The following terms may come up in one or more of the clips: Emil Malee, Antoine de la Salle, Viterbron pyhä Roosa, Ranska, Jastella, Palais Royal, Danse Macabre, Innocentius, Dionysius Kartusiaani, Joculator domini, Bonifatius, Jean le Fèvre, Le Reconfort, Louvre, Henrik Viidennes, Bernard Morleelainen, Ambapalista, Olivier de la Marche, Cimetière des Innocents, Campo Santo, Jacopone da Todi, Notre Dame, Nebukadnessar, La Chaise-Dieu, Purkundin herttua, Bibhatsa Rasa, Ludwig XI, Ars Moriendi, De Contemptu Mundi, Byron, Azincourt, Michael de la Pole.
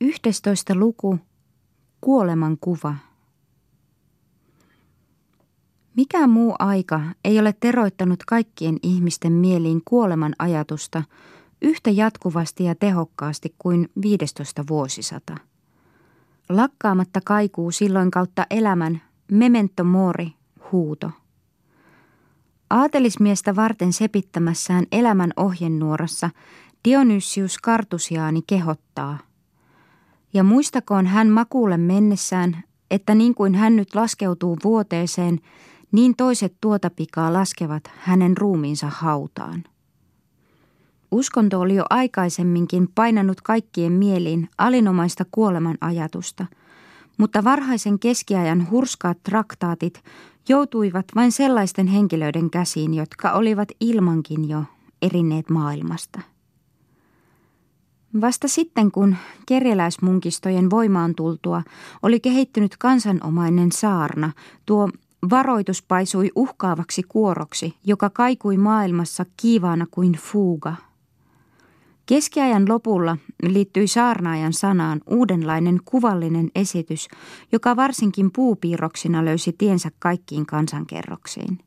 11. luku. Kuoleman kuva. Mikä muu aika ei ole teroittanut kaikkien ihmisten mieliin kuoleman ajatusta yhtä jatkuvasti ja tehokkaasti kuin 15 vuosisata. Lakkaamatta kaikuu silloin kautta elämän memento mori huuto. Aatelismiestä varten sepittämässään elämän ohjenuorassa Dionysius Kartusiaani kehottaa. Ja muistakoon hän makuulle mennessään, että niin kuin hän nyt laskeutuu vuoteeseen, niin toiset tuota pikaa laskevat hänen ruumiinsa hautaan. Uskonto oli jo aikaisemminkin painanut kaikkien mieliin alinomaista kuoleman ajatusta, mutta varhaisen keskiajan hurskaat traktaatit joutuivat vain sellaisten henkilöiden käsiin, jotka olivat ilmankin jo erinneet maailmasta. Vasta sitten, kun kerjäläismunkistojen voimaan tultua oli kehittynyt kansanomainen saarna, tuo varoitus paisui uhkaavaksi kuoroksi, joka kaikui maailmassa kiivaana kuin fuuga. Keskiajan lopulla liittyi saarnaajan sanaan uudenlainen kuvallinen esitys, joka varsinkin puupiirroksina löysi tiensä kaikkiin kansankerroksiin.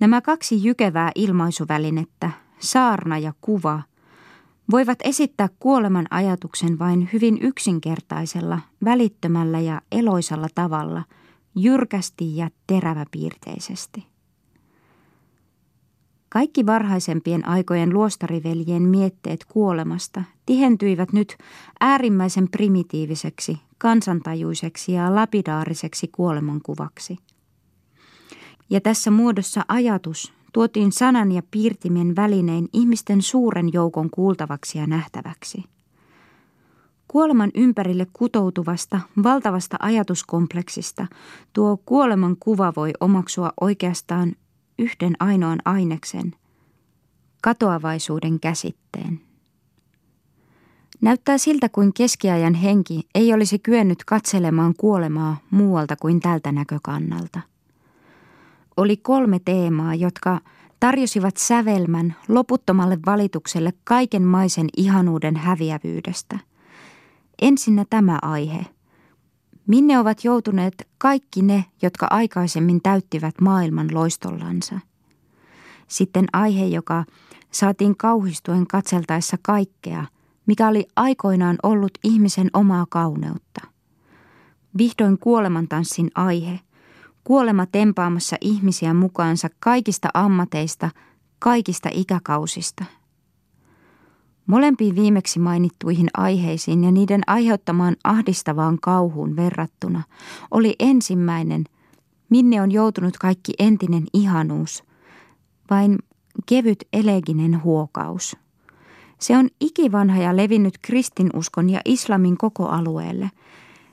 Nämä kaksi jykevää ilmaisuvälinettä, saarna ja kuva, voivat esittää kuoleman ajatuksen vain hyvin yksinkertaisella, välittömällä ja eloisalla tavalla, jyrkästi ja teräväpiirteisesti. Kaikki varhaisempien aikojen luostariveljien mietteet kuolemasta tihentyivät nyt äärimmäisen primitiiviseksi, kansantajuiseksi ja lapidaariseksi kuolemankuvaksi. Ja tässä muodossa ajatus tuotiin sanan ja piirtimen välinein ihmisten suuren joukon kuultavaksi ja nähtäväksi. Kuoleman ympärille kutoutuvasta, valtavasta ajatuskompleksista tuo kuoleman kuva voi omaksua oikeastaan yhden ainoan aineksen, katoavaisuuden käsitteen. Näyttää siltä, kuin keskiajan henki ei olisi kyennyt katselemaan kuolemaa muualta kuin tältä näkökannalta. Oli 3 teemaa, jotka tarjosivat sävelmän loputtomalle valitukselle kaikenmaisen ihanuuden häviävyydestä. Ensinnä tämä aihe. Minne ovat joutuneet kaikki ne, jotka aikaisemmin täyttivät maailman loistollansa? Sitten aihe, joka saatiin kauhistuen katseltaessa kaikkea, mikä oli aikoinaan ollut ihmisen omaa kauneutta. Vihdoin kuolemantanssin aihe. Kuolema tempaamassa ihmisiä mukaansa kaikista ammateista, kaikista ikäkausista. Molempiin viimeksi mainittuihin aiheisiin ja niiden aiheuttamaan ahdistavaan kauhuun verrattuna oli ensimmäinen, minne on joutunut kaikki entinen ihanuus, vain kevyt eleginen huokaus. Se on ikivanha ja levinnyt kristinuskon ja islamin koko alueelle.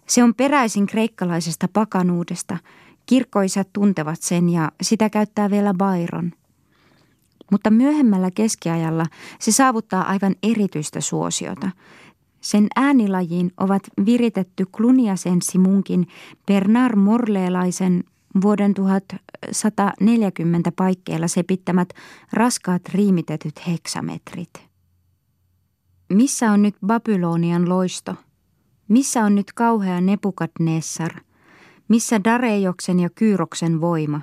Se on peräisin kreikkalaisesta pakanuudesta. Kirkkoisät tuntevat sen ja sitä käyttää vielä Byron. Mutta myöhemmällä keskiajalla se saavuttaa aivan erityistä suosiota. Sen äänilajiin ovat viritetty kluniasenssimunkin Bernard Morleelaisen vuoden 1140 paikkeilla sepittämät raskaat riimitetyt heksametrit. Missä on nyt Babylonian loisto? Missä on nyt kauhea Nebukadnessar? Missä Dareioksen ja Kyyroksen voima?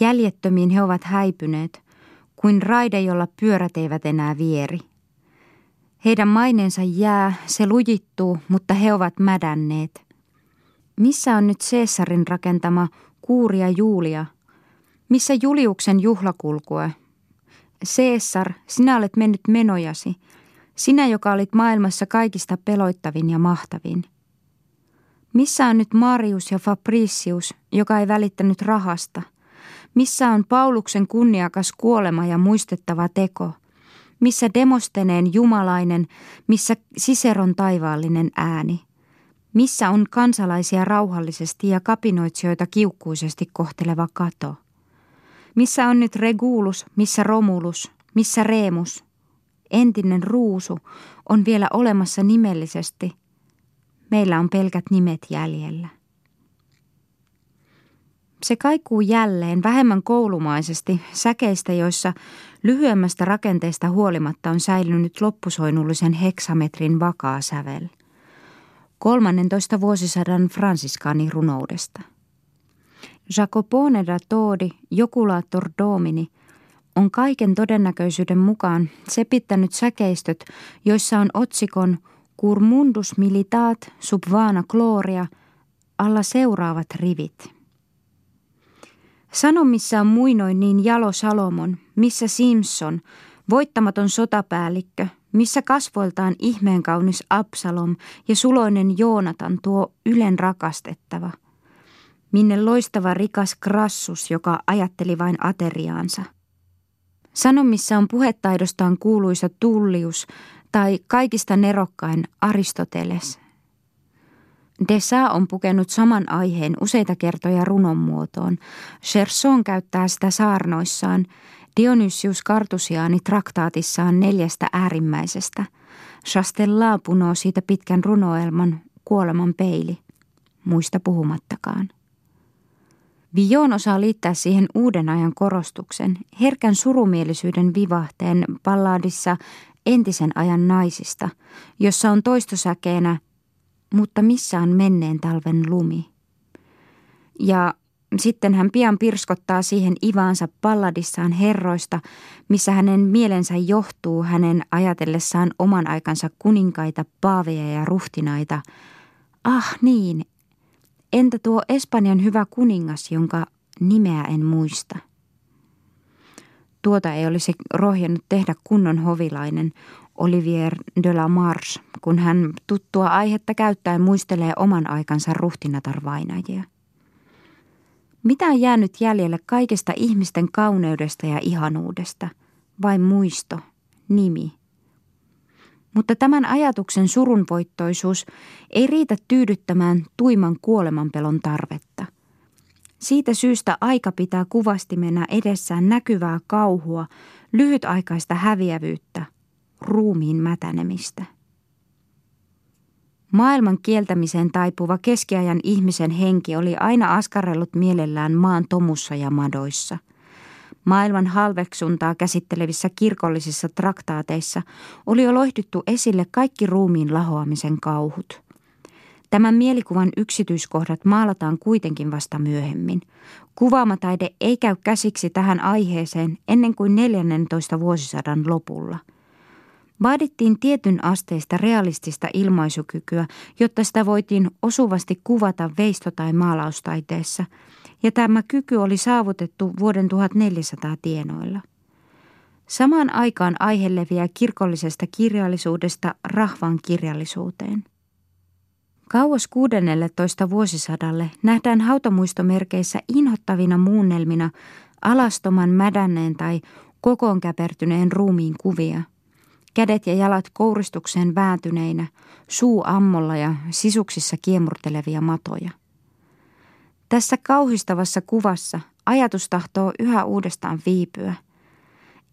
Jäljettömiin he ovat häipyneet, kuin raide, jolla pyörät eivät enää vieri. Heidän maineensa jää, se lujittuu, mutta he ovat mädänneet. Missä on nyt Caesarin rakentama Kuuria Julia? Missä Juliuksen juhlakulkue? Caesar, sinä olet mennyt menojasi, sinä, joka olit maailmassa kaikista peloittavin ja mahtavin. Missä on nyt Marius ja Fabricius, joka ei välittänyt rahasta? Missä on Pauluksen kunniakas kuolema ja muistettava teko? Missä Demosteneen jumalainen, missä Siseron taivaallinen ääni? Missä on kansalaisia rauhallisesti ja kapinoitsijoita kiukkuisesti kohteleva kato? Missä on nyt Regulus, missä Romulus, missä Remus? Entinen ruusu on vielä olemassa nimellisesti. Meillä on pelkät nimet jäljellä. Se kaikuu jälleen vähemmän koulumaisesti säkeistä, joissa lyhyemmästä rakenteesta huolimatta on säilynyt loppusoinnullisen heksametrin vakaa sävel. 13. vuosisadan fransiskaani runoudesta. Jacopone da Todi, Joculator domini, on kaiken todennäköisyyden mukaan sepittänyt säkeistöt, joissa on otsikon Cur mundus militaat sub vana gloria alla seuraavat rivit. Sano, missä on muinoin niin jalo Salomon, missä Simpson, voittamaton sotapäällikkö, missä kasvoiltaan ihmeenkaunis Absalom ja suloinen Joonatan tuo Ylen rakastettava. Minne loistava rikas Krassus, joka ajatteli vain ateriaansa. Sano, missä on puhetaidostaan kuuluisa Tullius tai kaikista nerokkain Aristoteles. Dessas on pukenut saman aiheen useita kertoja runon muotoon. Cherson käyttää sitä saarnoissaan, Dionysius Kartusiaani traktaatissaan neljästä äärimmäisestä. Jastella punoo siitä pitkän runoelman Kuoleman peili, muista puhumattakaan. Villon osaa liittää siihen uuden ajan korostuksen, herkän surumielisyyden vivahteen balladissa Entisen ajan naisista, jossa on toistosäkeenä Mutta missä on menneen talven lumi? Ja sitten hän pian pirskottaa siihen ivaansa balladissaan herroista, missä hänen mielensä johtuu hänen ajatellessaan oman aikansa kuninkaita, paaveja ja ruhtinaita. Ah niin, entä tuo Espanjan hyvä kuningas, jonka nimeä en muista? Tuota ei olisi rohjennut tehdä kunnon hovilainen Olivier de la Marche, kun hän tuttua aihetta käyttäen muistelee oman aikansa ruhtinatarvainajia. Mitä on jäänyt jäljelle kaikesta ihmisten kauneudesta ja ihanuudesta? Vain muisto, nimi. Mutta tämän ajatuksen surunvoittoisuus ei riitä tyydyttämään tuiman kuolemanpelon tarvetta. Siitä syystä aika pitää kuvastimena edessään näkyvää kauhua, lyhytaikaista häviävyyttä, ruumiin mätänemistä. Maailman kieltämiseen taipuva keskiajan ihmisen henki oli aina askarrellut mielellään maan tomussa ja madoissa. Maailman halveksuntaa käsittelevissä kirkollisissa traktaateissa oli jo loihdittu esille kaikki ruumiin lahoamisen kauhut. Tämän mielikuvan yksityiskohdat maalataan kuitenkin vasta myöhemmin. Kuvaamataide ei käy käsiksi tähän aiheeseen ennen kuin 14. vuosisadan lopulla. Vaadittiin tietyn asteista realistista ilmaisukykyä, jotta sitä voitiin osuvasti kuvata veisto- tai maalaustaiteessa, ja tämä kyky oli saavutettu vuoden 1400 tienoilla. Samaan aikaan aihe leviää kirkollisesta kirjallisuudesta rahvan kirjallisuuteen. Kauas 16. vuosisadalle nähdään hautamuistomerkeissä inhottavina muunnelmina alastoman mädänneen tai kokoon käpertyneen ruumiin kuvia. Kädet ja jalat kouristukseen vääntyneinä, suu ammolla ja sisuksissa kiemurtelevia matoja. Tässä kauhistavassa kuvassa ajatus tahtoo yhä uudestaan viipyä.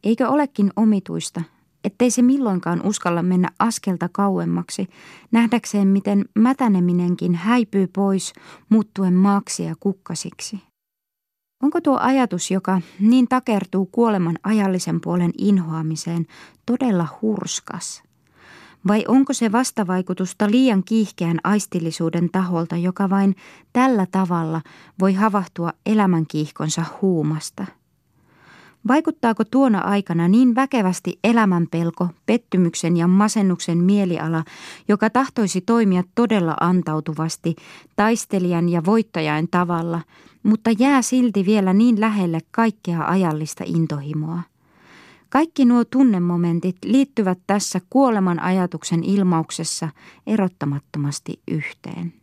Eikö olekin omituista, ettei se milloinkaan uskalla mennä askelta kauemmaksi, nähdäkseen miten mätäneminenkin häipyy pois muuttuen maaksi ja kukkasiksi? Onko tuo ajatus, joka niin takertuu kuoleman ajallisen puolen inhoamiseen, todella hurskas? Vai onko se vastavaikutusta liian kiihkeän aistillisuuden taholta, joka vain tällä tavalla voi havahtua elämänkiihkonsa huumasta? Vaikuttaako tuona aikana niin väkevästi elämänpelko, pettymyksen ja masennuksen mieliala, joka tahtoisi toimia todella antautuvasti taistelijan ja voittajain tavalla, mutta jää silti vielä niin lähelle kaikkea ajallista intohimoa? Kaikki nuo tunnemomentit liittyvät tässä kuoleman ajatuksen ilmauksessa erottamattomasti yhteen.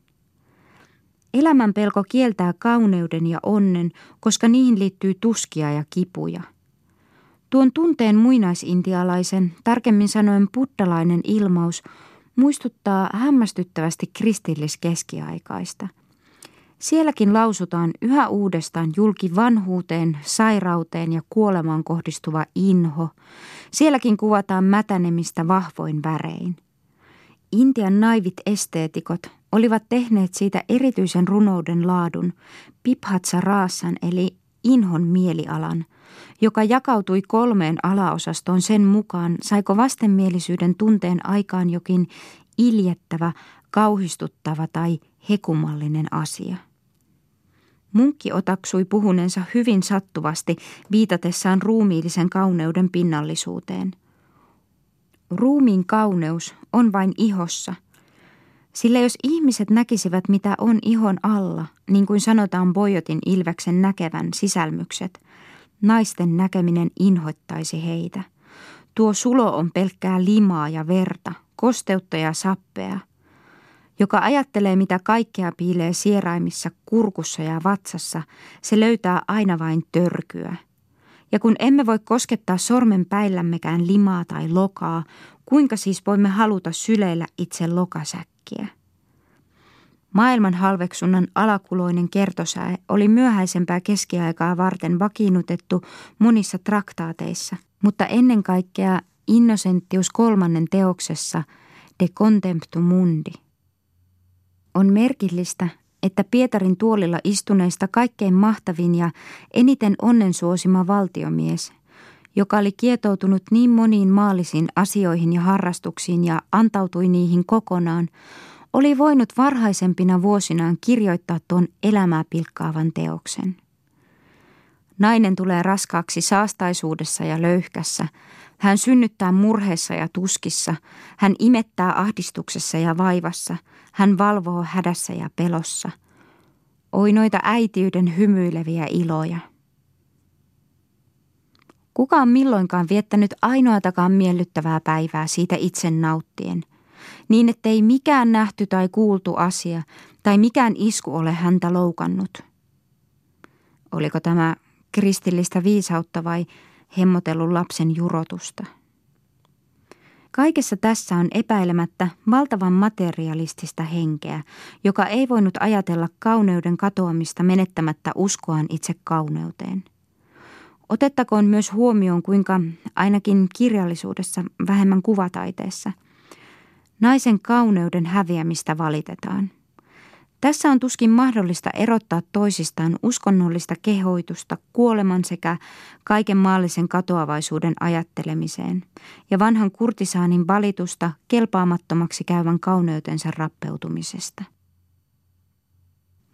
Elämänpelko kieltää kauneuden ja onnen, koska niihin liittyy tuskia ja kipuja. Tuon tunteen muinaisintialaisen, tarkemmin sanoen buddhalainen ilmaus muistuttaa hämmästyttävästi kristilliskeskiaikaista. Sielläkin lausutaan yhä uudestaan julki vanhuuteen, sairauteen ja kuolemaan kohdistuva inho. Sielläkin kuvataan mätänemistä vahvoin värein. Intian naivit esteetikot olivat tehneet siitä erityisen runouden laadun, Bibhatsa Rasan eli inhon mielialan, joka jakautui kolmeen alaosastoon sen mukaan, saiko vastenmielisyyden tunteen aikaan jokin iljettävä, kauhistuttava tai hekumallinen asia. Munkki otaksui puhuneensa hyvin sattuvasti viitatessaan ruumiillisen kauneuden pinnallisuuteen. Ruumiin kauneus on vain ihossa, sillä jos ihmiset näkisivät mitä on ihon alla, niin kuin sanotaan Boyotin Ilveksen näkevän sisälmykset, naisten näkeminen inhoittaisi heitä. Tuo sulo on pelkkää limaa ja verta, kosteutta ja sappea. Joka ajattelee, mitä kaikkea piilee sieraimissa, kurkussa ja vatsassa, se löytää aina vain törkyä. Ja kun emme voi koskettaa sormenpäillämmekään limaa tai lokaa, kuinka siis voimme haluta syleillä itse lokasäkkiä? Maailman halveksunnan alakuloinen kertosäe oli myöhäisempää keskiaikaa varten vakiinnutettu monissa traktaateissa, mutta ennen kaikkea Innocentius kolmannen teoksessa De Contemptu Mundi. On merkillistä, että Pietarin tuolilla istuneista kaikkein mahtavin ja eniten onnen suosima valtiomies, joka oli kietoutunut niin moniin maallisiin asioihin ja harrastuksiin ja antautui niihin kokonaan, oli voinut varhaisempina vuosinaan kirjoittaa tuon elämää pilkkaavan teoksen. Nainen tulee raskaaksi saastaisuudessa ja löyhkässä. Hän synnyttää murheessa ja tuskissa. Hän imettää ahdistuksessa ja vaivassa. Hän valvoo hädässä ja pelossa. Oi noita äitiyden hymyileviä iloja. Kuka on milloinkaan viettänyt ainoatakaan miellyttävää päivää siitä itse nauttien, niin ettei mikään nähty tai kuultu asia tai mikään isku ole häntä loukannut? Oliko tämä kristillistä viisautta vai hemmotellun lapsen jurotusta? Kaikessa tässä on epäilemättä valtavan materialistista henkeä, joka ei voinut ajatella kauneuden katoamista menettämättä uskoaan itse kauneuteen. Otettakoon myös huomioon, kuinka ainakin kirjallisuudessa, vähemmän kuvataiteessa, naisen kauneuden häviämistä valitetaan. Tässä on tuskin mahdollista erottaa toisistaan uskonnollista kehoitusta kuoleman sekä kaiken maallisen katoavaisuuden ajattelemiseen ja vanhan kurtisaanin valitusta kelpaamattomaksi käyvän kauneutensa rappeutumisesta.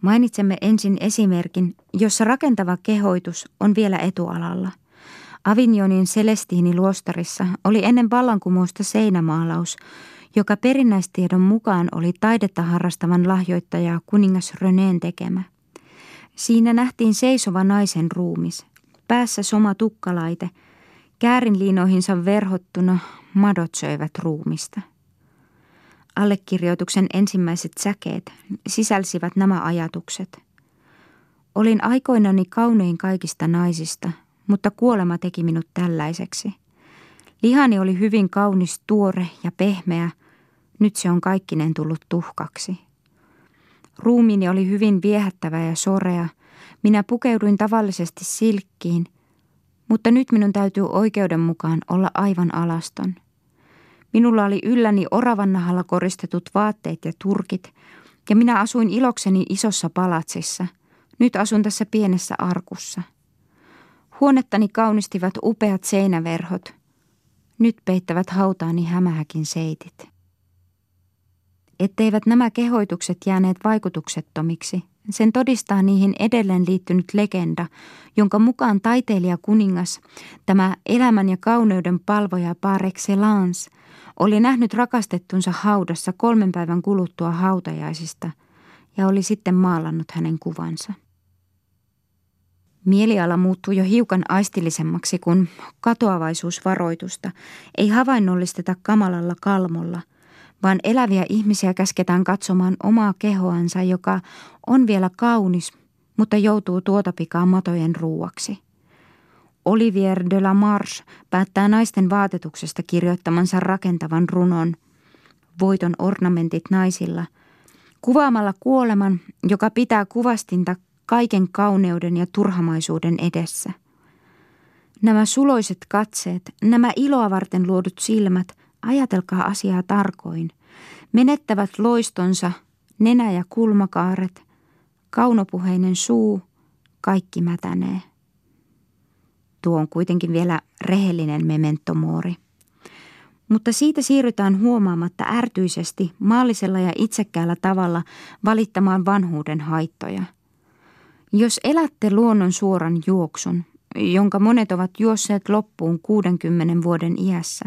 Mainitsemme ensin esimerkin, jossa rakentava kehoitus on vielä etualalla. Avignonin Celestini-luostarissa oli ennen vallankumousta seinämaalaus, joka perinnäistiedon mukaan oli taidetta harrastavan lahjoittajaa kuningas Renén tekemä. Siinä nähtiin seisova naisen ruumis, päässä soma tukkalaite, käärinliinoihinsa verhottuna madot söivät ruumista. Allekirjoituksen ensimmäiset säkeet sisälsivät nämä ajatukset. Olin aikoinani kaunein kaikista naisista, mutta kuolema teki minut tällaiseksi. Lihani oli hyvin kaunis, tuore ja pehmeä. Nyt se on kaikkineen tullut tuhkaksi. Ruumiini oli hyvin viehättävä ja sorea. Minä pukeuduin tavallisesti silkkiin, mutta nyt minun täytyy oikeuden mukaan olla aivan alaston. Minulla oli ylläni oravannahalla koristetut vaatteet ja turkit, ja minä asuin ilokseni isossa palatsissa. Nyt asun tässä pienessä arkussa. Huonettani kaunistivat upeat seinäverhot. Nyt peittävät hautaani hämähäkin seitit. Etteivät nämä kehoitukset jääneet vaikutuksettomiksi, sen todistaa niihin edelleen liittynyt legenda, jonka mukaan taiteilija kuningas, tämä elämän ja kauneuden palvoja par excellence, oli nähnyt rakastettunsa haudassa 3 päivän kuluttua hautajaisista ja oli sitten maalannut hänen kuvansa. Mieliala muuttui jo hiukan aistillisemmaksi, kun katoavaisuusvaroitusta ei havainnollisteta kamalalla kalmolla, vaan eläviä ihmisiä käsketään katsomaan omaa kehoansa, joka on vielä kaunis, mutta joutuu tuota pikaa matojen ruuaksi. Olivier de la Marche päättää naisten vaatetuksesta kirjoittamansa rakentavan runon Voiton ornamentit naisilla, kuvaamalla kuoleman, joka pitää kuvastinta kaiken kauneuden ja turhamaisuuden edessä. Nämä suloiset katseet, nämä iloa varten luodut silmät, ajatelkaa asiaa tarkoin. menettävät loistonsa nenä- ja kulmakaaret, kaunopuheinen suu, kaikki mätänee. Tuo on kuitenkin vielä rehellinen memento mori. Mutta siitä siirrytään huomaamatta ärtyisesti maallisella ja itsekkäällä tavalla valittamaan vanhuuden haittoja. Jos elätte luonnon suoran juoksun, jonka monet ovat juosseet loppuun 60 vuoden iässä,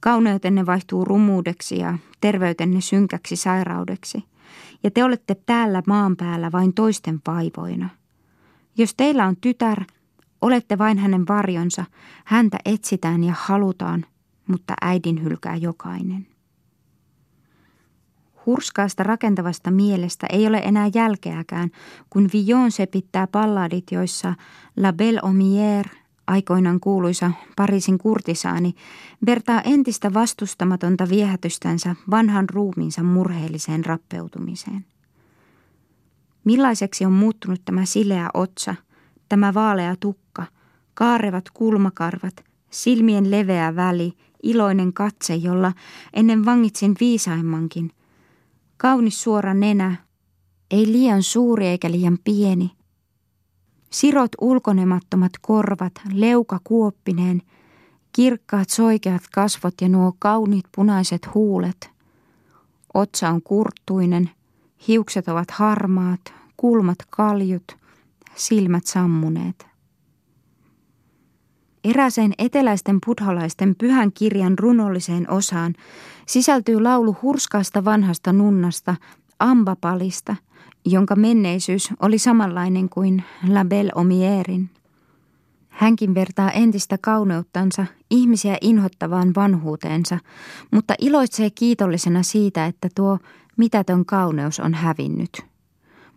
kauneutenne vaihtuu rumuudeksi ja terveytenne synkäksi sairaudeksi, ja te olette täällä maan päällä vain toisten vaivoina. Jos teillä on tytär, olette vain hänen varjonsa, häntä etsitään ja halutaan, mutta äidin hylkää jokainen. Hurskaasta rakentavasta mielestä ei ole enää jälkeäkään, kun Villon sepittää palladit, joissa La Belle Heaulmière, aikoinaan kuuluisa Pariisin kurtisaani, vertaa entistä vastustamatonta viehätystänsä vanhan ruumiinsa murheelliseen rappeutumiseen. Millaiseksi on muuttunut tämä sileä otsa, tämä vaalea tukka, kaarevat kulmakarvat, silmien leveä väli, iloinen katse, jolla ennen vangitsin viisaimmankin. Kaunis suora nenä, ei liian suuri eikä liian pieni. Sirot ulkonemattomat korvat, leuka kuoppineen, kirkkaat soikeat kasvot ja nuo kauniit punaiset huulet. Otsa on kurttuinen, hiukset ovat harmaat, kulmat kaljut, silmät sammuneet. Erääseen eteläisten buddhalaisten pyhän kirjan runolliseen osaan sisältyy laulu hurskaasta vanhasta nunnasta Ambapalista, jonka menneisyys oli samanlainen kuin La Belle Heaulmièren. Hänkin vertaa entistä kauneuttansa ihmisiä inhottavaan vanhuuteensa, mutta iloitsee kiitollisena siitä, että tuo mitätön kauneus on hävinnyt.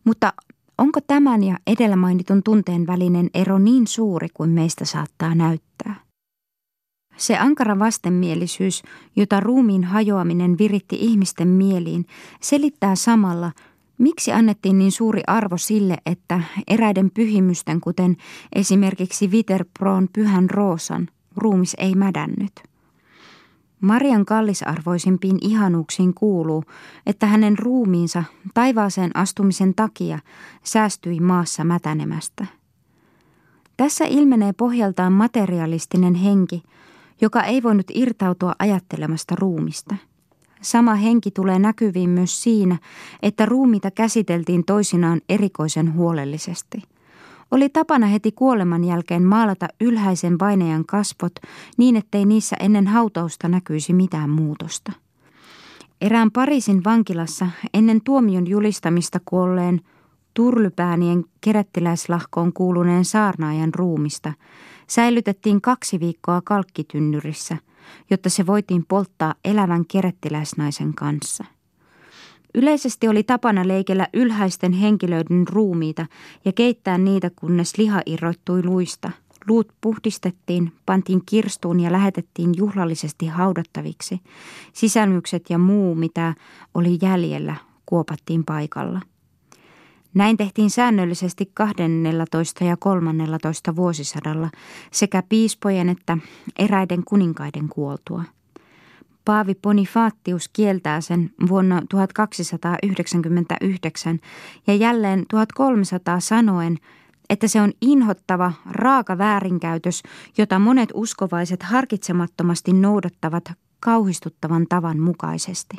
Mutta onko tämän ja edellä mainitun tunteen välinen ero niin suuri kuin meistä saattaa näyttää? Se ankara vastenmielisyys, jota ruumiin hajoaminen viritti ihmisten mieliin, selittää samalla, miksi annettiin niin suuri arvo sille, että eräiden pyhimysten, kuten esimerkiksi Viterbron pyhän Roosan, ruumis ei mädännyt. Marian kallisarvoisimpiin ihanuuksiin kuuluu, että hänen ruumiinsa taivaaseen astumisen takia säästyi maassa mätänemästä. Tässä ilmenee pohjaltaan materialistinen henki, joka ei voinut irtautua ajattelemasta ruumista. Sama henki tulee näkyviin myös siinä, että ruumiita käsiteltiin toisinaan erikoisen huolellisesti. Oli tapana heti kuoleman jälkeen maalata ylhäisen vainajan kasvot niin, ettei niissä ennen hautausta näkyisi mitään muutosta. Erään Pariisin vankilassa ennen tuomion julistamista kuolleen turlypäänien kerättiläislahkoon kuuluneen saarnaajan ruumista säilytettiin 2 viikkoa kalkkitynnyrissä, jotta se voitiin polttaa elävän kerättiläisnaisen kanssa. Yleisesti oli tapana leikellä ylhäisten henkilöiden ruumiita ja keittää niitä, kunnes liha irroittui luista. Luut puhdistettiin, pantiin kirstuun ja lähetettiin juhlallisesti haudattaviksi. Sisälmykset ja muu, mitä oli jäljellä, kuopattiin paikalla. Näin tehtiin säännöllisesti 12. ja 13. vuosisadalla sekä piispojen että eräiden kuninkaiden kuoltua. Paavi Bonifatius kieltää sen vuonna 1299 ja jälleen 1300 sanoen, että se on inhottava, raaka väärinkäytös, jota monet uskovaiset harkitsemattomasti noudattavat kauhistuttavan tavan mukaisesti.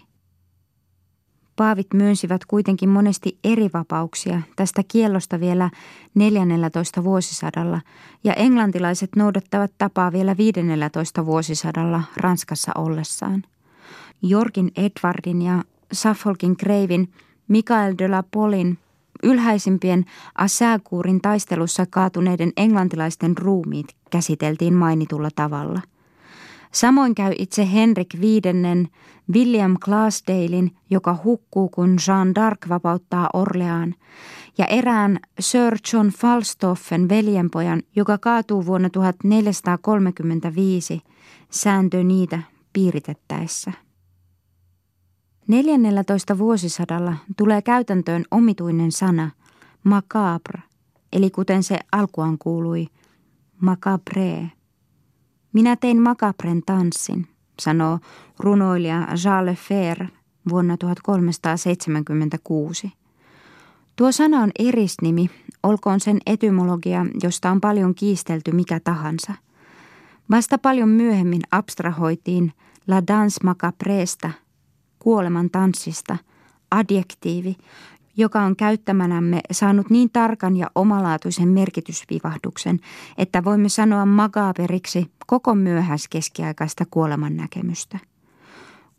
Paavit myönsivät kuitenkin monesti eri vapauksia tästä kiellosta vielä 14. vuosisadalla ja englantilaiset noudattavat tapaa vielä 15. vuosisadalla Ranskassa ollessaan. Yorkin Edwardin ja Suffolkin Gravin, Michael de la Polin, ylhäisimpien Azincourtin taistelussa kaatuneiden englantilaisten ruumiit käsiteltiin mainitulla tavalla. Samoin käy itse Henrik Viidennen, William Glasdalein, joka hukkuu kun Jeanne d'Arc vapauttaa Orleaan, ja erään Sir John Falstaffen veljenpojan, joka kaatuu vuonna 1435 sääntö niitä piiritettäessä. 14. vuosisadalla tulee käytäntöön omituinen sana macabre, eli kuten se alkuaan kuului, macabre. Minä tein makabren tanssin, sanoo runoilija Jean le Fèvre vuonna 1376. Tuo sana on erisnimi, olkoon sen etymologia, josta on paljon kiistelty mikä tahansa. Vasta paljon myöhemmin abstrahoitiin la danse macabresta, kuoleman tanssista, adjektiivi, joka on käyttämänämme saanut niin tarkan ja omalaatuisen merkitysvivahduksen, että voimme sanoa makaberiksi koko myöhäiskeskiaikaista kuoleman näkemystä.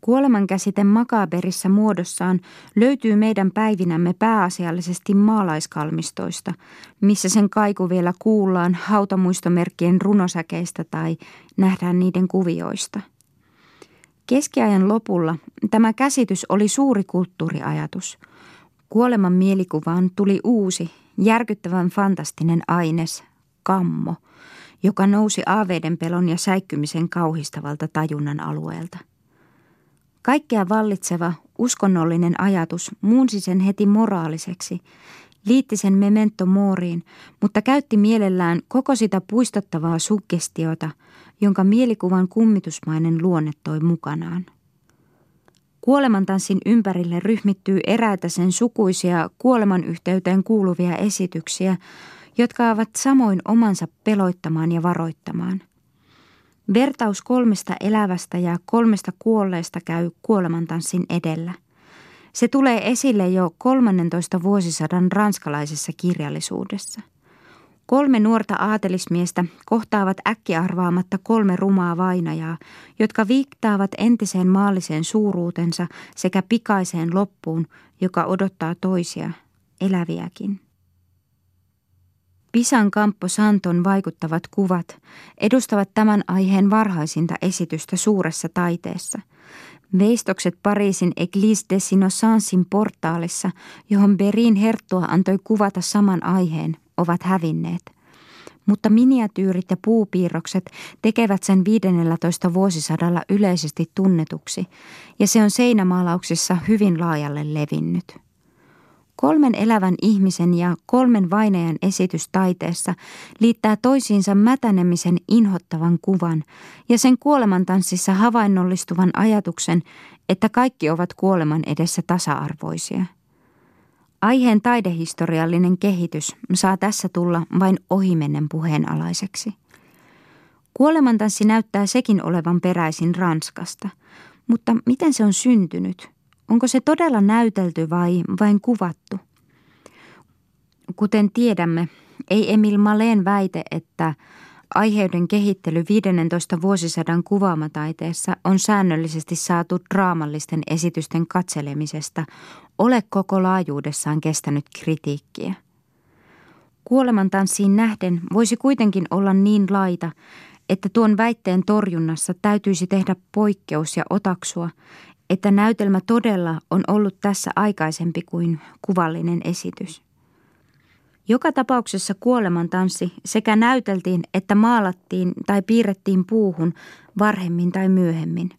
Kuoleman käsite makaberissa muodossaan löytyy meidän päivinämme pääasiallisesti maalaiskalmistoista, missä sen kaiku vielä kuullaan hautamuistomerkkien runosäkeistä tai nähdään niiden kuvioista. Keskiajan lopulla tämä käsitys oli suuri kulttuuriajatus. Kuoleman mielikuvaan tuli uusi, järkyttävän fantastinen aines, kammo, joka nousi aaveiden pelon ja säikkymisen kauhistavalta tajunnan alueelta. Kaikkea vallitseva, uskonnollinen ajatus muunsi sen heti moraaliseksi, liitti sen memento moriin, mutta käytti mielellään koko sitä puistottavaa suggestiota, jonka mielikuvan kummitusmainen luonne toi mukanaan. Kuolemantanssin ympärille ryhmittyy eräitä sen sukuisia kuoleman yhteyteen kuuluvia esityksiä, jotka ovat samoin omansa peloittamaan ja varoittamaan. Vertaus kolmesta elävästä ja kolmesta kuolleesta käy kuolemantanssin edellä. Se tulee esille jo 13. vuosisadan ranskalaisessa kirjallisuudessa. Kolme nuorta aatelismiestä kohtaavat äkkiarvaamatta kolme rumaa vainajaa, jotka viittaavat entiseen maalliseen suuruutensa sekä pikaiseen loppuun, joka odottaa toisia, eläviäkin. Pisan Campo Santon vaikuttavat kuvat edustavat tämän aiheen varhaisinta esitystä suuressa taiteessa. Veistokset Pariisin Église des Innocences'in portaalissa, johon Berin herttua antoi kuvata saman aiheen, ovat hävinneet. Mutta miniatyyrit ja puupiirrokset tekevät sen 15. vuosisadalla yleisesti tunnetuksi, ja se on seinämaalauksissa hyvin laajalle levinnyt. Kolmen elävän ihmisen ja kolmen vainajan esitys taiteessa liittää toisiinsa mätänemisen inhottavan kuvan ja sen kuolemantanssissa havainnollistuvan ajatuksen, että kaikki ovat kuoleman edessä tasa-arvoisia. Aiheen taidehistoriallinen kehitys saa tässä tulla vain ohimennen puheenalaiseksi. Kuolemantanssi näyttää sekin olevan peräisin Ranskasta, mutta miten se on syntynyt? Onko se todella näytelty vai vain kuvattu? Kuten tiedämme, ei Emil Maleen väite, että aiheiden kehittely 15. vuosisadan kuvaamataiteessa on säännöllisesti saatu draamallisten esitysten katselemisesta, ole koko laajuudessaan kestänyt kritiikkiä. Kuolemantanssiin nähden voisi kuitenkin olla niin laita, että tuon väitteen torjunnassa täytyisi tehdä poikkeus ja otaksua, että näytelmä todella on ollut tässä aikaisempi kuin kuvallinen esitys. Joka tapauksessa kuolemantanssi sekä näyteltiin että maalattiin tai piirrettiin puuhun varhemmin tai myöhemmin.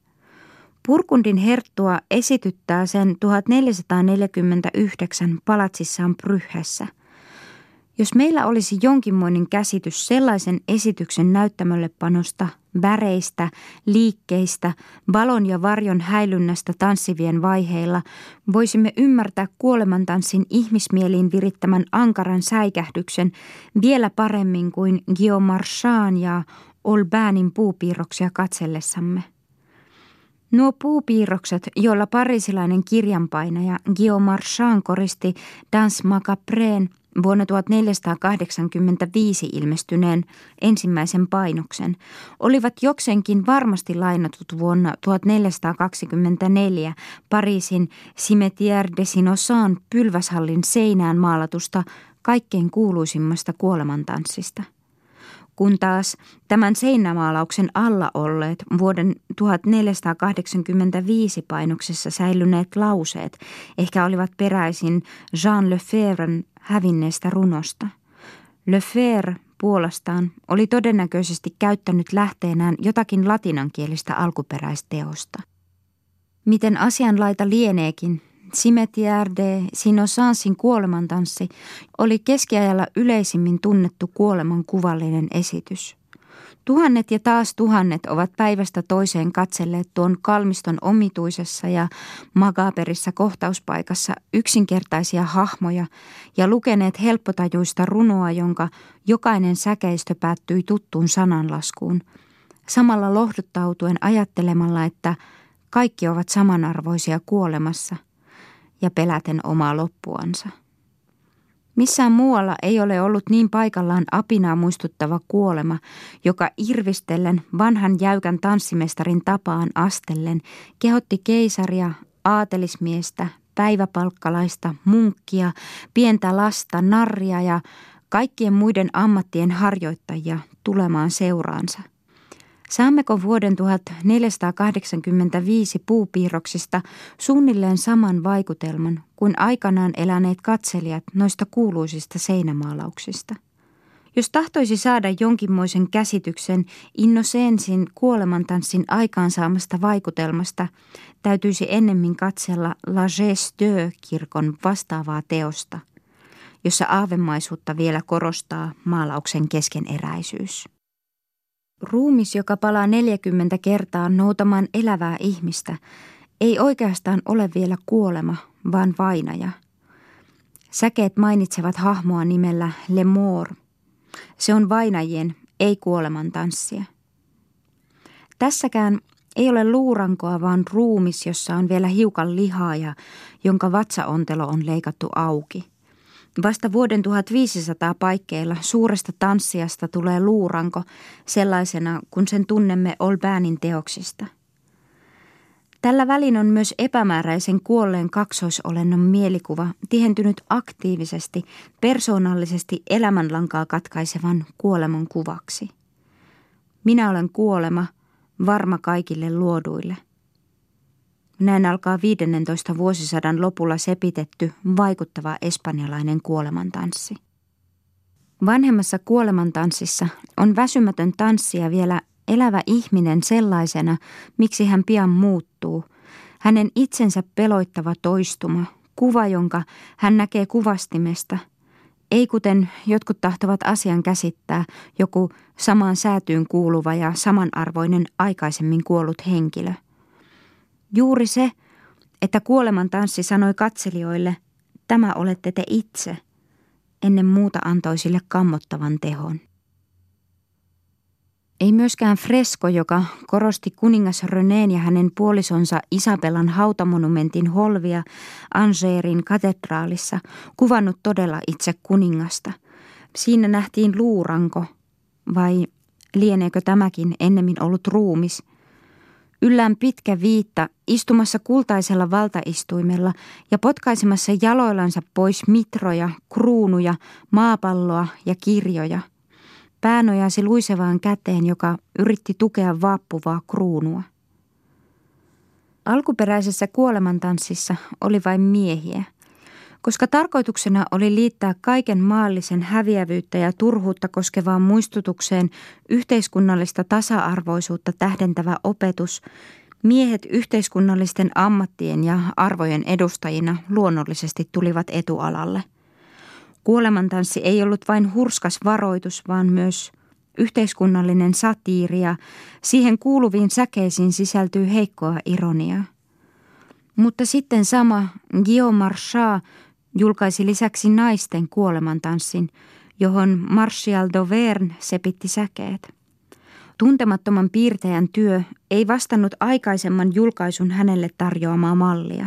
Purkundin herttua esityttää sen 1449 palatsissaan Pryhässä. Jos meillä olisi jonkinmoinen käsitys sellaisen esityksen näyttämöllepanosta, väreistä, liikkeistä, valon ja varjon häilynnästä tanssivien vaiheilla, voisimme ymmärtää kuolemantanssin ihmismieliin virittämän ankaran säikähdyksen vielä paremmin kuin Guillaume Marchand ja Holbeinin puupiirroksia katsellessamme. Nuo puupiirrokset, joilla pariisilainen kirjanpainaja Guillaume Marchand koristi Danse Macabreen vuonna 1485 ilmestyneen ensimmäisen painoksen, olivat jokseenkin varmasti lainatut vuonna 1424 Pariisin Cimetière des Innocents pylväshallin seinään maalatusta kaikkein kuuluisimmasta kuolemantanssista. Kun taas tämän seinämaalauksen alla olleet vuoden 1485 painoksessa säilyneet lauseet ehkä olivat peräisin Jean le Fèvren hävinneestä runosta. Le Fèvre puolestaan oli todennäköisesti käyttänyt lähteenään jotakin latinankielistä alkuperäisteosta. Miten asianlaita lieneekin, Cimetière des Innocences'in kuolemantanssi oli keskiajalla yleisimmin tunnettu kuoleman kuvallinen esitys. Tuhannet ja taas tuhannet ovat päivästä toiseen katselleet tuon kalmiston omituisessa ja makaberissa kohtauspaikassa yksinkertaisia hahmoja ja lukeneet helppotajuista runoa, jonka jokainen säkeistö päättyi tuttuun sananlaskuun. Samalla lohduttautuen ajattelemalla, että kaikki ovat samanarvoisia kuolemassa ja peläten omaa loppuansa. Missään muualla ei ole ollut niin paikallaan apinaa muistuttava kuolema, joka irvistellen vanhan jäykän tanssimestarin tapaan astellen kehotti keisaria, aatelismiestä, päiväpalkkalaista, munkkia, pientä lasta, narria ja kaikkien muiden ammattien harjoittajia tulemaan seuraansa. Saammeko vuoden 1485 puupiirroksista suunnilleen saman vaikutelman kuin aikanaan eläneet katselijat noista kuuluisista seinämaalauksista? Jos tahtoisi saada jonkinmoisen käsityksen Innocensin kuolemantanssin aikaansaamasta vaikutelmasta, täytyisi ennemmin katsella La Chaise-Dieu -kirkon vastaavaa teosta, jossa aavemaisuutta vielä korostaa maalauksen keskeneräisyys. Ruumis, joka palaa 40 kertaa noutamaan elävää ihmistä, ei oikeastaan ole vielä kuolema, vaan vainaja. Säkeet mainitsevat hahmoa nimellä Le Mort. Se on vainajien, ei kuoleman tanssia. Tässäkään ei ole luurankoa, vaan ruumis, jossa on vielä hiukan lihaa ja jonka vatsaontelo on leikattu auki. Vasta vuoden 1500 paikkeilla suuresta tanssijasta tulee luuranko sellaisena, kun sen tunnemme Holbeinin teoksista. Tällä välin on myös epämääräisen kuolleen kaksoisolennon mielikuva tihentynyt aktiivisesti, persoonallisesti elämänlankaa katkaisevan kuoleman kuvaksi. Minä olen kuolema, varma kaikille luoduille. Näin alkaa 15. vuosisadan lopulla sepitetty, vaikuttava espanjalainen kuolemantanssi. Vanhemmassa kuolemantanssissa on väsymätön tanssija vielä elävä ihminen sellaisena, miksi hän pian muuttuu. Hänen itsensä peloittava toistuma, kuva, jonka hän näkee kuvastimesta. Ei kuten jotkut tahtovat asian käsittää, joku samaan säätyyn kuuluva ja samanarvoinen aikaisemmin kuollut henkilö. Juuri se, että kuolemantanssi sanoi katselijoille, tämä olette te itse, ennen muuta antoi sille kammottavan tehon. Ei myöskään fresko, joka korosti kuningas Renén ja hänen puolisonsa Isabellan hautamonumentin holvia Angérin katedraalissa, kuvannut todella itse kuningasta. Siinä nähtiin luuranko, vai lieneekö tämäkin ennemmin ollut ruumis? Yllään pitkä viitta istumassa kultaisella valtaistuimella ja potkaisemassa jaloillansa pois mitroja, kruunuja, maapalloa ja kirjoja. Pää nojasi luisevaan käteen, joka yritti tukea vaappuvaa kruunua. Alkuperäisessä kuolemantanssissa oli vain miehiä. Koska tarkoituksena oli liittää kaiken maallisen häviävyyttä ja turhuutta koskevaan muistutukseen yhteiskunnallista tasa-arvoisuutta tähdentävä opetus, miehet yhteiskunnallisten ammattien ja arvojen edustajina luonnollisesti tulivat etualalle. Kuolemantanssi ei ollut vain hurskas varoitus, vaan myös yhteiskunnallinen satiiri ja siihen kuuluviin säkeisiin sisältyy heikkoa ironiaa. Mutta sitten sama Guillaume Marchand julkaisi lisäksi naisten kuolemantanssin, johon Martial d'Auvergne sepitti säkeet. Tuntemattoman piirtäjän työ ei vastannut aikaisemman julkaisun hänelle tarjoamaa mallia.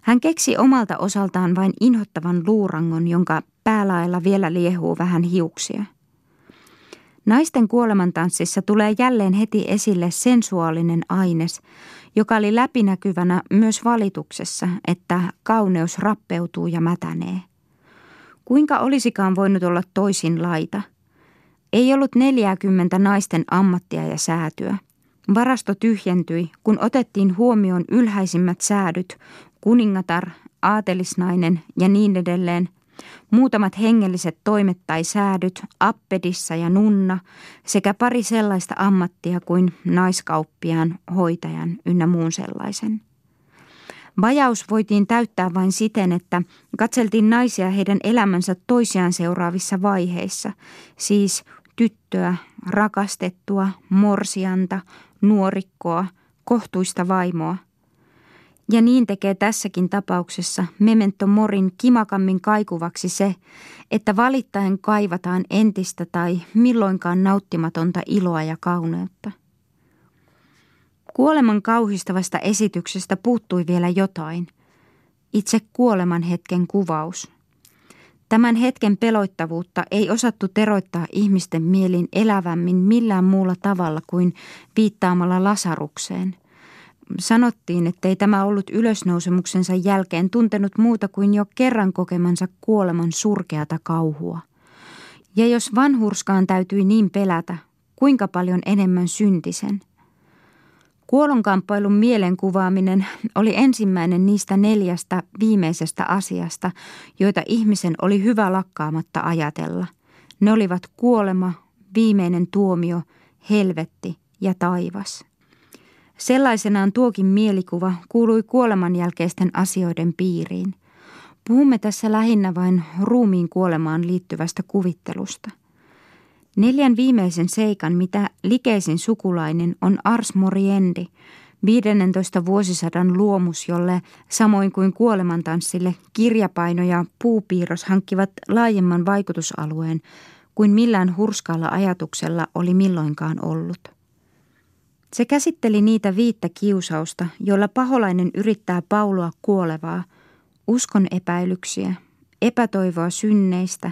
Hän keksi omalta osaltaan vain inhottavan luurangon, jonka päälailla vielä liehuu vähän hiuksia. Naisten kuolemantanssissa tulee jälleen heti esille sensuaalinen aines, joka oli läpinäkyvänä myös valituksessa, että kauneus rappeutuu ja mätänee. Kuinka olisikaan voinut olla toisin laita? Ei ollut 40 naisten ammattia ja säätyä. Varasto tyhjentyi, kun otettiin huomioon ylhäisimmät säädyt, kuningatar, aatelisnainen ja niin edelleen. Muutamat hengelliset toimet tai säädyt, appedissa ja nunna sekä pari sellaista ammattia kuin naiskauppiaan, hoitajan ynnä muun sellaisen. Vajaus voitiin täyttää vain siten, että katseltiin naisia heidän elämänsä toisiaan seuraavissa vaiheissa, siis tyttöä, rakastettua, morsianta, nuorikkoa, kohtuista vaimoa. Ja niin tekee tässäkin tapauksessa memento morin kimakammin kaikuvaksi se, että valittaen kaivataan entistä tai milloinkaan nauttimatonta iloa ja kauneutta. Kuoleman kauhistavasta esityksestä puuttui vielä jotain. Itse kuoleman hetken kuvaus. Tämän hetken peloittavuutta ei osattu teroittaa ihmisten mieliin elävämmin millään muulla tavalla kuin viittaamalla Lasarukseen. Sanottiin, ettei tämä ollut ylösnousemuksensa jälkeen tuntenut muuta kuin jo kerran kokemansa kuoleman surkeata kauhua. Ja jos vanhurskaan täytyi niin pelätä, kuinka paljon enemmän syntisen? Kuolonkamppailun mielenkuvaaminen oli ensimmäinen niistä 4 viimeisestä asiasta, joita ihmisen oli hyvä lakkaamatta ajatella. Ne olivat kuolema, viimeinen tuomio, helvetti ja taivas. Sellaisenaan tuokin mielikuva kuului kuolemanjälkeisten asioiden piiriin. Puhumme tässä lähinnä vain ruumiin kuolemaan liittyvästä kuvittelusta. 4 viimeisen seikan, mitä likeisin sukulainen, on Ars Moriendi, 15. vuosisadan luomus, jolle samoin kuin kuolemantanssille kirjapaino ja puupiirros hankkivat laajemman vaikutusalueen kuin millään hurskaalla ajatuksella oli milloinkaan ollut. Se käsitteli niitä 5 kiusausta, joilla paholainen yrittää pauloa kuolevaa, uskon epäilyksiä, epätoivoa synneistä,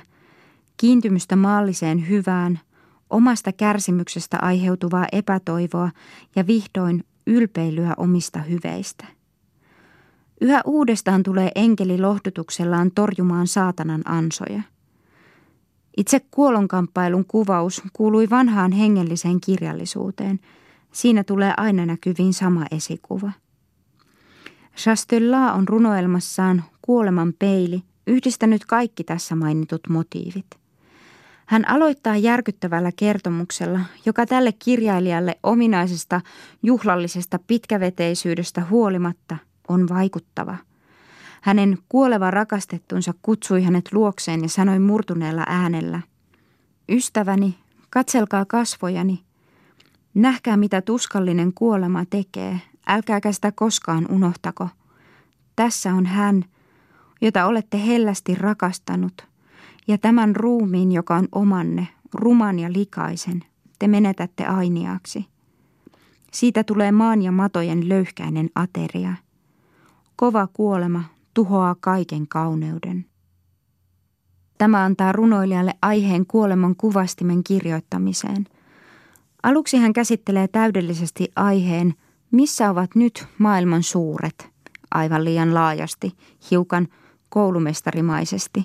kiintymystä maalliseen hyvään, omasta kärsimyksestä aiheutuvaa epätoivoa ja vihdoin ylpeilyä omista hyveistä. Yhä uudestaan tulee enkeli lohdutuksellaan torjumaan saatanan ansoja. Itse kuolonkamppailun kuvaus kuului vanhaan hengelliseen kirjallisuuteen. Siinä tulee aina näkyviin sama esikuva. Jastella on runoelmassaan Kuoleman peili yhdistänyt kaikki tässä mainitut motiivit. Hän aloittaa järkyttävällä kertomuksella, joka tälle kirjailijalle ominaisesta juhlallisesta pitkäveteisyydestä huolimatta on vaikuttava. Hänen kuoleva rakastettunsa kutsui hänet luokseen ja sanoi murtuneella äänellä: "Ystäväni, katselkaa kasvojani. Nähkää, mitä tuskallinen kuolema tekee, älkääkä sitä koskaan unohtako. Tässä on hän, jota olette hellästi rakastanut, ja tämän ruumiin, joka on omanne, ruman ja likaisen, te menetätte ainiaksi. Siitä tulee maan ja matojen löyhkäinen ateria. Kova kuolema tuhoaa kaiken kauneuden." Tämä antaa runoilijalle aiheen kuoleman kuvastimen kirjoittamiseen. Aluksi hän käsittelee täydellisesti aiheen, missä ovat nyt maailman suuret, aivan liian laajasti, hiukan koulumestarimaisesti,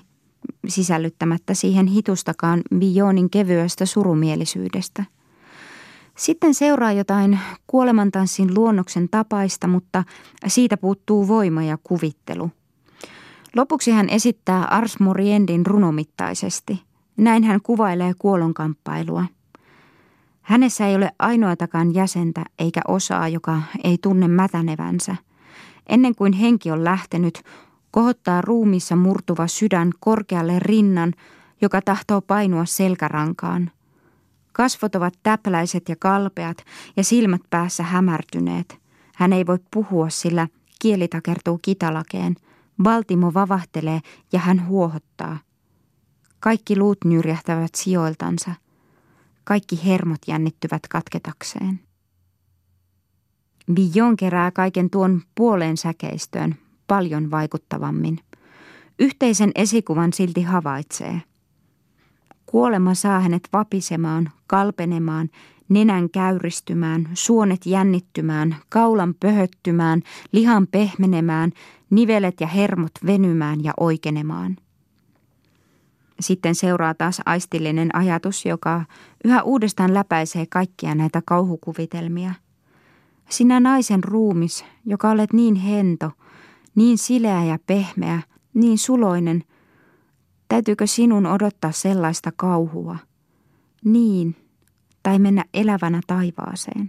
sisällyttämättä siihen hitustakaan Villoonin kevyestä surumielisyydestä. Sitten seuraa jotain kuolemantanssin luonnoksen tapaista, mutta siitä puuttuu voima ja kuvittelu. Lopuksi hän esittää Ars Moriendin runomittaisesti. Näin hän kuvailee kuolonkamppailua. Hänessä ei ole ainoatakaan jäsentä eikä osaa, joka ei tunne mätänevänsä. Ennen kuin henki on lähtenyt, kohottaa ruumiissa murtuva sydän korkealle rinnan, joka tahtoo painua selkärankaan. Kasvot ovat täpläiset ja kalpeat ja silmät päässä hämärtyneet. Hän ei voi puhua, sillä kieli takertuu kitalakeen. Valtimo vavahtelee ja hän huohottaa. Kaikki luut nyrjähtävät sijoiltansa. Kaikki hermot jännittyvät katketakseen. Villon kerää kaiken tuon puoleen säkeistöön paljon vaikuttavammin. Yhteisen esikuvan silti havaitsee. Kuolema saa hänet vapisemaan, kalpenemaan, nenän käyristymään, suonet jännittymään, kaulan pöhöttymään, lihan pehmenemään, nivelet ja hermot venymään ja oikenemaan. Sitten seuraa taas aistillinen ajatus, joka yhä uudestaan läpäisee kaikkia näitä kauhukuvitelmia. Sinä naisen ruumis, joka olet niin hento, niin sileä ja pehmeä, niin suloinen, täytyykö sinun odottaa sellaista kauhua? Niin, tai mennä elävänä taivaaseen.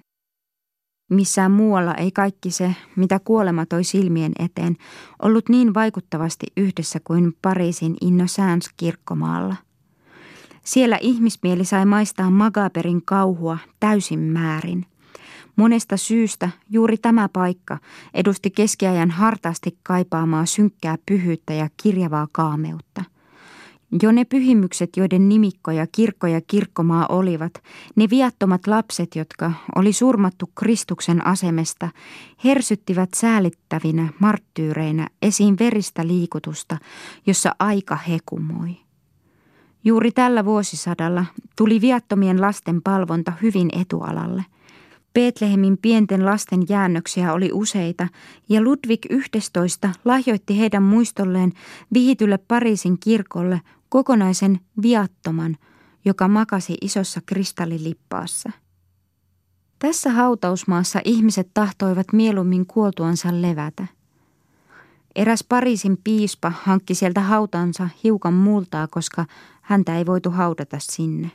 Missään muualla ei kaikki se, mitä kuolema toi silmien eteen, ollut niin vaikuttavasti yhdessä kuin Pariisin Innocentius-kirkkomaalla. Siellä ihmismieli sai maistaa Magaberin kauhua täysin määrin. Monesta syystä juuri tämä paikka edusti keskiajan hartaasti kaipaamaa synkkää pyhyyttä ja kirjavaa kaameutta. Jo ne pyhimykset, joiden nimikkoja kirkko ja kirkkomaa olivat, ne viattomat lapset, jotka oli surmattu Kristuksen asemesta, hersyttivät säälittävinä marttyyreinä esiin veristä liikutusta, jossa aika hekumoi. Juuri tällä vuosisadalla tuli viattomien lasten palvonta hyvin etualalle. Betlehemin pienten lasten jäännöksiä oli useita ja Ludwig XI lahjoitti heidän muistolleen vihitylle Pariisin kirkolle kokonaisen viattoman, joka makasi isossa kristallilippaassa. Tässä hautausmaassa ihmiset tahtoivat mieluummin kuoltuansa levätä. Eräs Pariisin piispa hankki sieltä hautansa hiukan multaa, koska häntä ei voitu haudata sinne.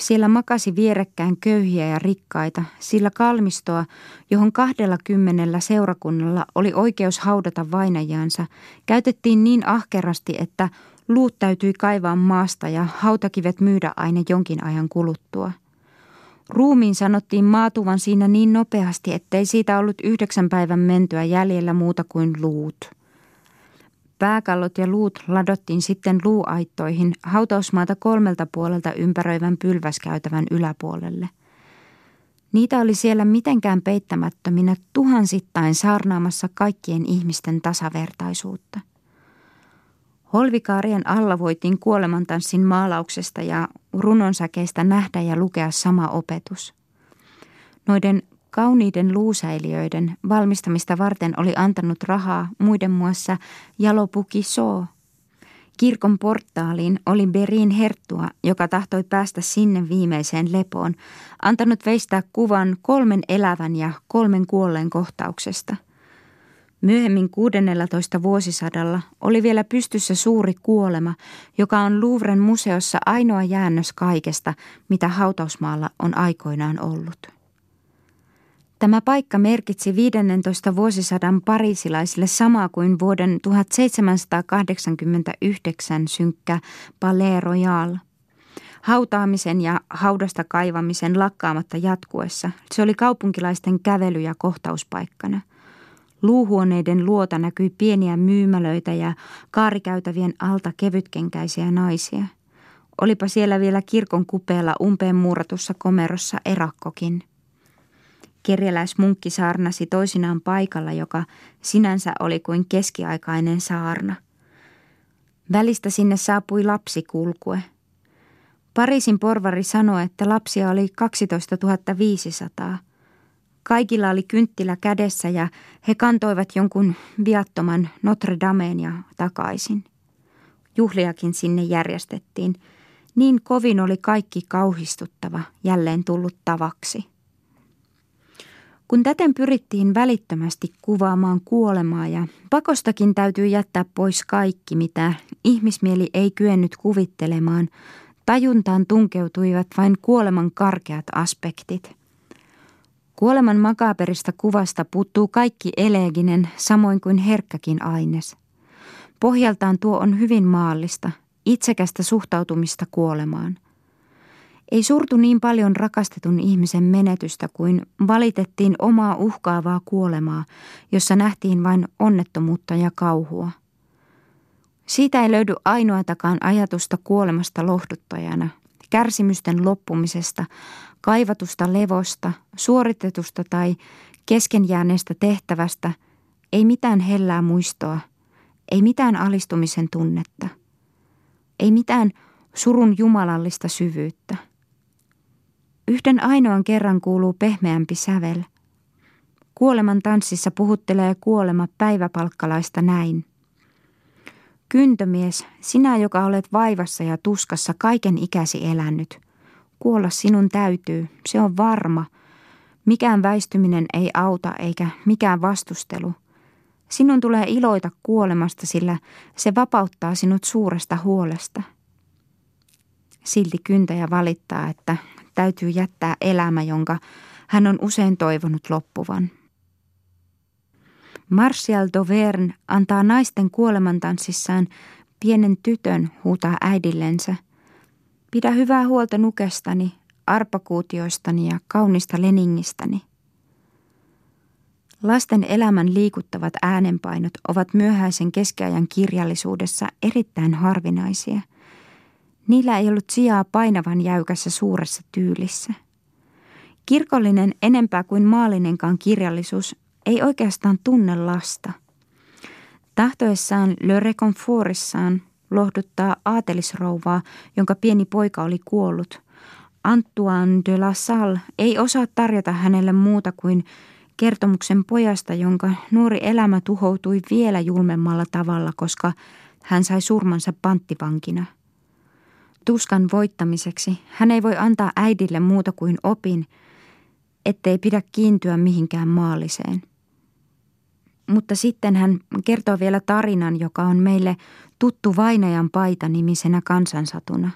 Siellä makasi vierekkäin köyhiä ja rikkaita, sillä kalmistoa, johon 20 seurakunnalla oli oikeus haudata vainajaansa, käytettiin niin ahkerasti, että luut täytyi kaivaa maasta ja hautakivet myydä aina jonkin ajan kuluttua. Ruumiin sanottiin maatuvan siinä niin nopeasti, ettei siitä ollut 9 päivän mentyä jäljellä muuta kuin luut. Pääkallot ja luut ladottiin sitten luuaittoihin hautausmaata 3 puolelta ympäröivän pylväskäytävän yläpuolelle. Niitä oli siellä mitenkään peittämättöminä tuhansittain saarnaamassa kaikkien ihmisten tasavertaisuutta. Holvikaarien alla voitiin kuolemantanssin maalauksesta ja runonsäkeistä nähdä ja lukea sama opetus. Noiden kauniiden luusäilijöiden valmistamista varten oli antanut rahaa muiden muassa Jalopuki Soo. Kirkon portaaliin oli Berin herttua, joka tahtoi päästä sinne viimeiseen lepoon, antanut veistää kuvan 3 elävän ja 3 kuolleen kohtauksesta. Myöhemmin 16. vuosisadalla oli vielä pystyssä suuri kuolema, joka on Louvren museossa ainoa jäännös kaikesta, mitä hautausmaalla on aikoinaan ollut. Tämä paikka merkitsi 15. vuosisadan pariisilaisille samaa kuin vuoden 1789 synkkä Palais Royal. Hautaamisen ja haudasta kaivamisen lakkaamatta jatkuessa se oli kaupunkilaisten kävely- ja kohtauspaikkana. Luuhuoneiden luota näkyi pieniä myymälöitä ja kaarikäytävien alta kevytkenkäisiä naisia. Olipa siellä vielä kirkon kupeella umpeen muuratussa komerossa erakkokin. Kerjäläismunkki saarnasi toisinaan paikalla, joka sinänsä oli kuin keskiaikainen saarna. Välistä sinne saapui lapsikulkue. Pariisin porvari sanoi, että lapsia oli 12 500. Kaikilla oli kynttilä kädessä ja he kantoivat jonkun viattoman Notre Dameen ja takaisin. Juhliakin sinne järjestettiin. Niin kovin oli kaikki kauhistuttava jälleen tullut tavaksi. Kun täten pyrittiin välittömästi kuvaamaan kuolemaa ja pakostakin täytyy jättää pois kaikki, mitä ihmismieli ei kyennyt kuvittelemaan, tajuntaan tunkeutuivat vain kuoleman karkeat aspektit. Kuoleman makaberista kuvasta puuttuu kaikki eleeginen, samoin kuin herkkäkin aines. Pohjaltaan tuo on hyvin maallista, itsekästä suhtautumista kuolemaan. Ei surtu niin paljon rakastetun ihmisen menetystä kuin valitettiin omaa uhkaavaa kuolemaa, jossa nähtiin vain onnettomuutta ja kauhua. Siitä ei löydy ainoatakaan ajatusta kuolemasta lohduttajana, kärsimysten loppumisesta, kaivatusta levosta, suoritetusta tai keskenjääneestä tehtävästä, ei mitään hellää muistoa, ei mitään alistumisen tunnetta, ei mitään surun jumalallista syvyyttä. Yhden ainoan kerran kuuluu pehmeämpi sävel. Kuoleman tanssissa puhuttelee kuolema päiväpalkkalaista näin. Kyntömies, sinä joka olet vaivassa ja tuskassa kaiken ikäsi elännyt. Kuolla sinun täytyy, se on varma. Mikään väistyminen ei auta eikä mikään vastustelu. Sinun tulee iloita kuolemasta, sillä se vapauttaa sinut suuresta huolesta. Silti kyntäjä valittaa, että täytyy jättää elämä, jonka hän on usein toivonut loppuvan. Martial d'Auvergne antaa naisten kuolemantanssissaan pienen tytön huutaa äidillensä. Pidä hyvää huolta nukestani, arpakuutioistani ja kaunista leningistäni. Lasten elämän liikuttavat äänenpainot ovat myöhäisen keskiajan kirjallisuudessa erittäin harvinaisia. Niillä ei ollut sijaa painavan jäykässä suuressa tyylissä. Kirkollinen enempää kuin maallinenkaan kirjallisuus ei oikeastaan tunne lasta. Tahtoessaan Le Reconfortissaan lohduttaa aatelisrouvaa, jonka pieni poika oli kuollut. Antoine de la Salle ei osaa tarjota hänelle muuta kuin kertomuksen pojasta, jonka nuori elämä tuhoutui vielä julmemmalla tavalla, koska hän sai surmansa panttivankina. Tuskan voittamiseksi hän ei voi antaa äidille muuta kuin opin, ettei pidä kiintyä mihinkään maalliseen. Mutta sitten hän kertoo vielä tarinan, joka on meille tuttu Vainajan paita -nimisenä kansansatuna.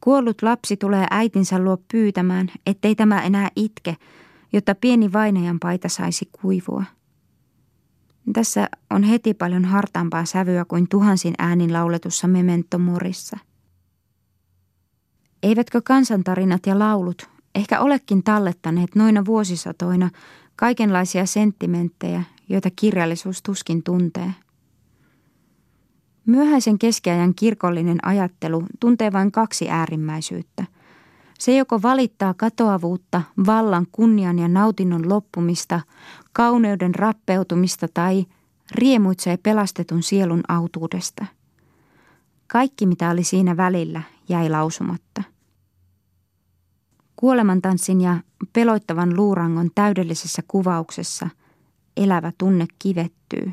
Kuollut lapsi tulee äitinsä luo pyytämään, ettei tämä enää itke, jotta pieni Vainajan paita saisi kuivua. Tässä on heti paljon hartaampaa sävyä kuin tuhansin äänin lauletussa Memento Morissa. Eivätkö kansantarinat ja laulut ehkä olekin tallettaneet noina vuosisatoina kaikenlaisia sentimenttejä, joita kirjallisuus tuskin tuntee? Myöhäisen keskiajan kirkollinen ajattelu tuntee vain kaksi äärimmäisyyttä. Se joko valittaa katoavuutta, vallan, kunnian ja nautinnon loppumista, kauneuden rappeutumista tai riemuitsee pelastetun sielun autuudesta. Kaikki, mitä oli siinä välillä, jäi lausumatta. Kuolemantanssin ja peloittavan luurangon täydellisessä kuvauksessa elävä tunne kivettyy.